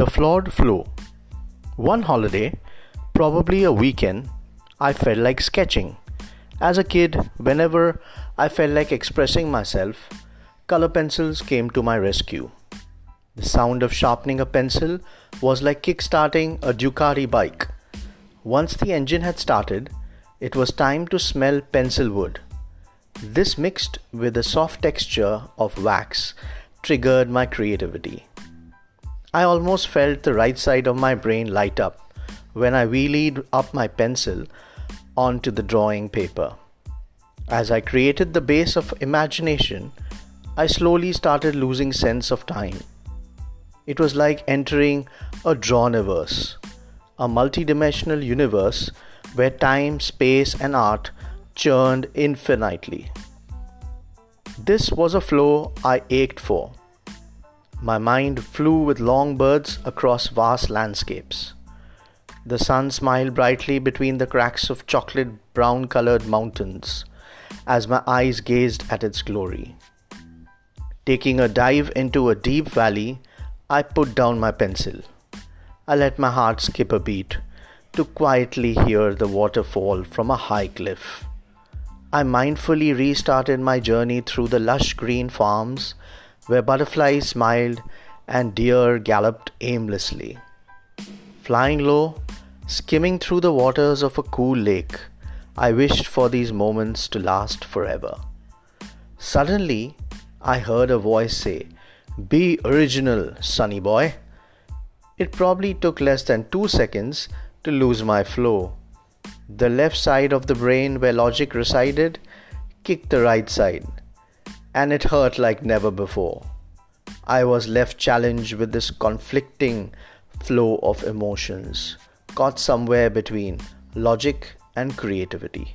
The flawed flow. One holiday, probably a weekend, I felt like sketching. As a kid, whenever I felt like expressing myself, color pencils came to my rescue. The sound of sharpening a pencil was like kickstarting a Ducati bike. Once the engine had started, it was time to smell pencil wood. This mixed with the soft texture of wax triggered my creativity. I almost felt the right side of my brain light up when I wheelied up my pencil onto the drawing paper. As I created the base of imagination, I slowly started losing sense of time. It was like entering a drawniverse, a multidimensional universe where time, space, and art churned infinitely. This was a flow I ached for. My mind flew with long birds across vast landscapes. The sun smiled brightly between the cracks of chocolate brown-colored mountains as my eyes gazed at its glory. Taking a dive into a deep valley, I put down my pencil. I let my heart skip a beat to quietly hear the waterfall from a high cliff. I mindfully restarted my journey through the lush green farms where butterflies smiled and deer galloped aimlessly. Flying low, skimming through the waters of a cool lake, I wished for these moments to last forever. Suddenly, I heard a voice say, "Be original, sonny boy." It probably took less than 2 seconds to lose my flow. The left side of the brain where logic resided kicked the right side, and it hurt like never before. I was left challenged with this conflicting flow of emotions, caught somewhere between logic and creativity.